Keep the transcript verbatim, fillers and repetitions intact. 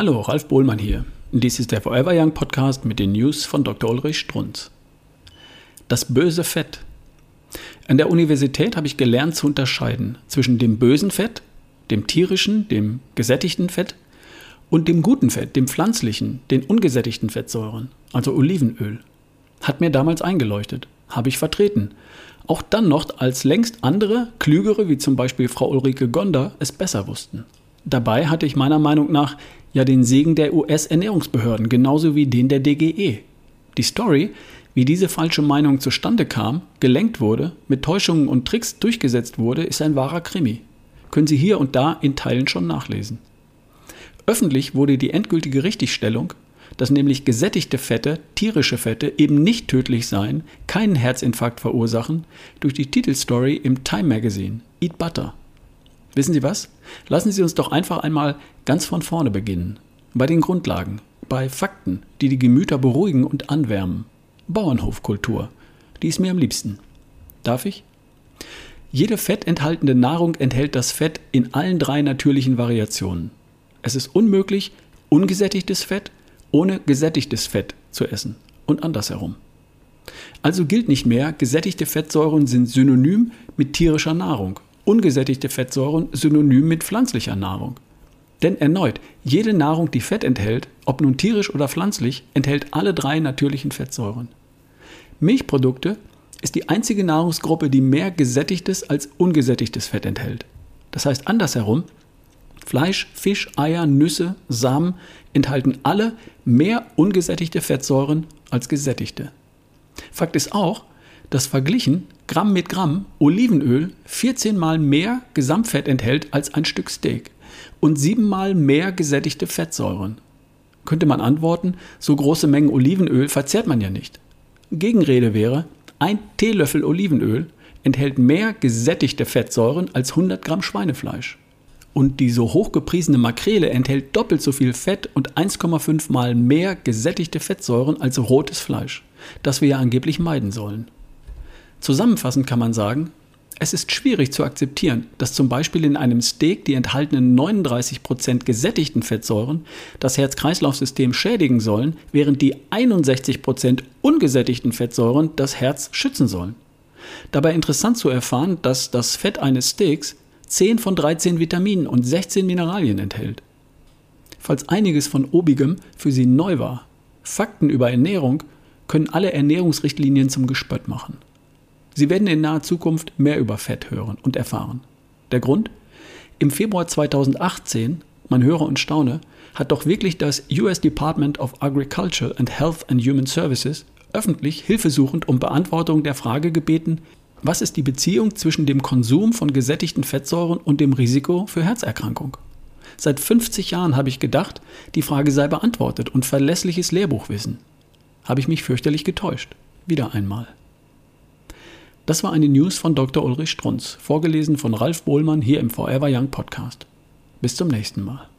Hallo, Ralf Bohlmann hier. Dies ist der Forever Young Podcast mit den News von Doktor Ulrich Strunz. Das böse Fett. An der Universität habe ich gelernt zu unterscheiden zwischen dem bösen Fett, dem tierischen, dem gesättigten Fett und dem guten Fett, dem pflanzlichen, den ungesättigten Fettsäuren, also Olivenöl. Hat mir damals eingeleuchtet, habe ich vertreten. Auch dann noch, als längst andere, klügere, wie zum Beispiel Frau Ulrike Gonder, es besser wussten. Dabei hatte ich meiner Meinung nach ja den Segen der U S-Ernährungsbehörden, genauso wie den der D G E. Die Story, wie diese falsche Meinung zustande kam, gelenkt wurde, mit Täuschungen und Tricks durchgesetzt wurde, ist ein wahrer Krimi. Können Sie hier und da in Teilen schon nachlesen. Öffentlich wurde die endgültige Richtigstellung, dass nämlich gesättigte Fette, tierische Fette, eben nicht tödlich seien, keinen Herzinfarkt verursachen, durch die Titelstory im Time Magazine, Eat Butter. Wissen Sie was? Lassen Sie uns doch einfach einmal ganz von vorne beginnen. Bei den Grundlagen, bei Fakten, die die Gemüter beruhigen und anwärmen. Bauernhofkultur, die ist mir am liebsten. Darf ich? Jede fettenthaltende Nahrung enthält das Fett in allen drei natürlichen Variationen. Es ist unmöglich, ungesättigtes Fett ohne gesättigtes Fett zu essen und andersherum. Also gilt nicht mehr, gesättigte Fettsäuren sind synonym mit tierischer Nahrung. Ungesättigte Fettsäuren synonym mit pflanzlicher Nahrung. Denn erneut, jede Nahrung, die Fett enthält, ob nun tierisch oder pflanzlich, enthält alle drei natürlichen Fettsäuren. Milchprodukte ist die einzige Nahrungsgruppe, die mehr gesättigtes als ungesättigtes Fett enthält. Das heißt andersherum, Fleisch, Fisch, Eier, Nüsse, Samen enthalten alle mehr ungesättigte Fettsäuren als gesättigte. Fakt ist auch, dass verglichen Gramm mit Gramm Olivenöl vierzehn mal mehr Gesamtfett enthält als ein Stück Steak und sieben mal mehr gesättigte Fettsäuren. Könnte man antworten, so große Mengen Olivenöl verzehrt man ja nicht. Gegenrede wäre, ein Teelöffel Olivenöl enthält mehr gesättigte Fettsäuren als hundert Gramm Schweinefleisch. Und die so hochgepriesene Makrele enthält doppelt so viel Fett und eins Komma fünf mal mehr gesättigte Fettsäuren als rotes Fleisch, das wir ja angeblich meiden sollen. Zusammenfassend kann man sagen, es ist schwierig zu akzeptieren, dass zum Beispiel in einem Steak die enthaltenen neununddreißig Prozent gesättigten Fettsäuren das Herz-Kreislauf-System schädigen sollen, während die einundsechzig Prozent ungesättigten Fettsäuren das Herz schützen sollen. Dabei interessant zu erfahren, dass das Fett eines Steaks zehn von dreizehn Vitaminen und sechzehn Mineralien enthält. Falls einiges von obigem für Sie neu war, Fakten über Ernährung können alle Ernährungsrichtlinien zum Gespött machen. Sie werden in naher Zukunft mehr über Fett hören und erfahren. Der Grund? Im Februar zweitausendachtzehn, man höre und staune, hat doch wirklich das U S Department of Agriculture and Health and Human Services öffentlich hilfesuchend um Beantwortung der Frage gebeten, was ist die Beziehung zwischen dem Konsum von gesättigten Fettsäuren und dem Risiko für Herzerkrankung? Seit fünfzig Jahren habe ich gedacht, die Frage sei beantwortet und verlässliches Lehrbuchwissen. Habe ich mich fürchterlich getäuscht. Wieder einmal. Das war eine News von Doktor Ulrich Strunz, vorgelesen von Ralf Bohlmann hier im Forever Young Podcast. Bis zum nächsten Mal.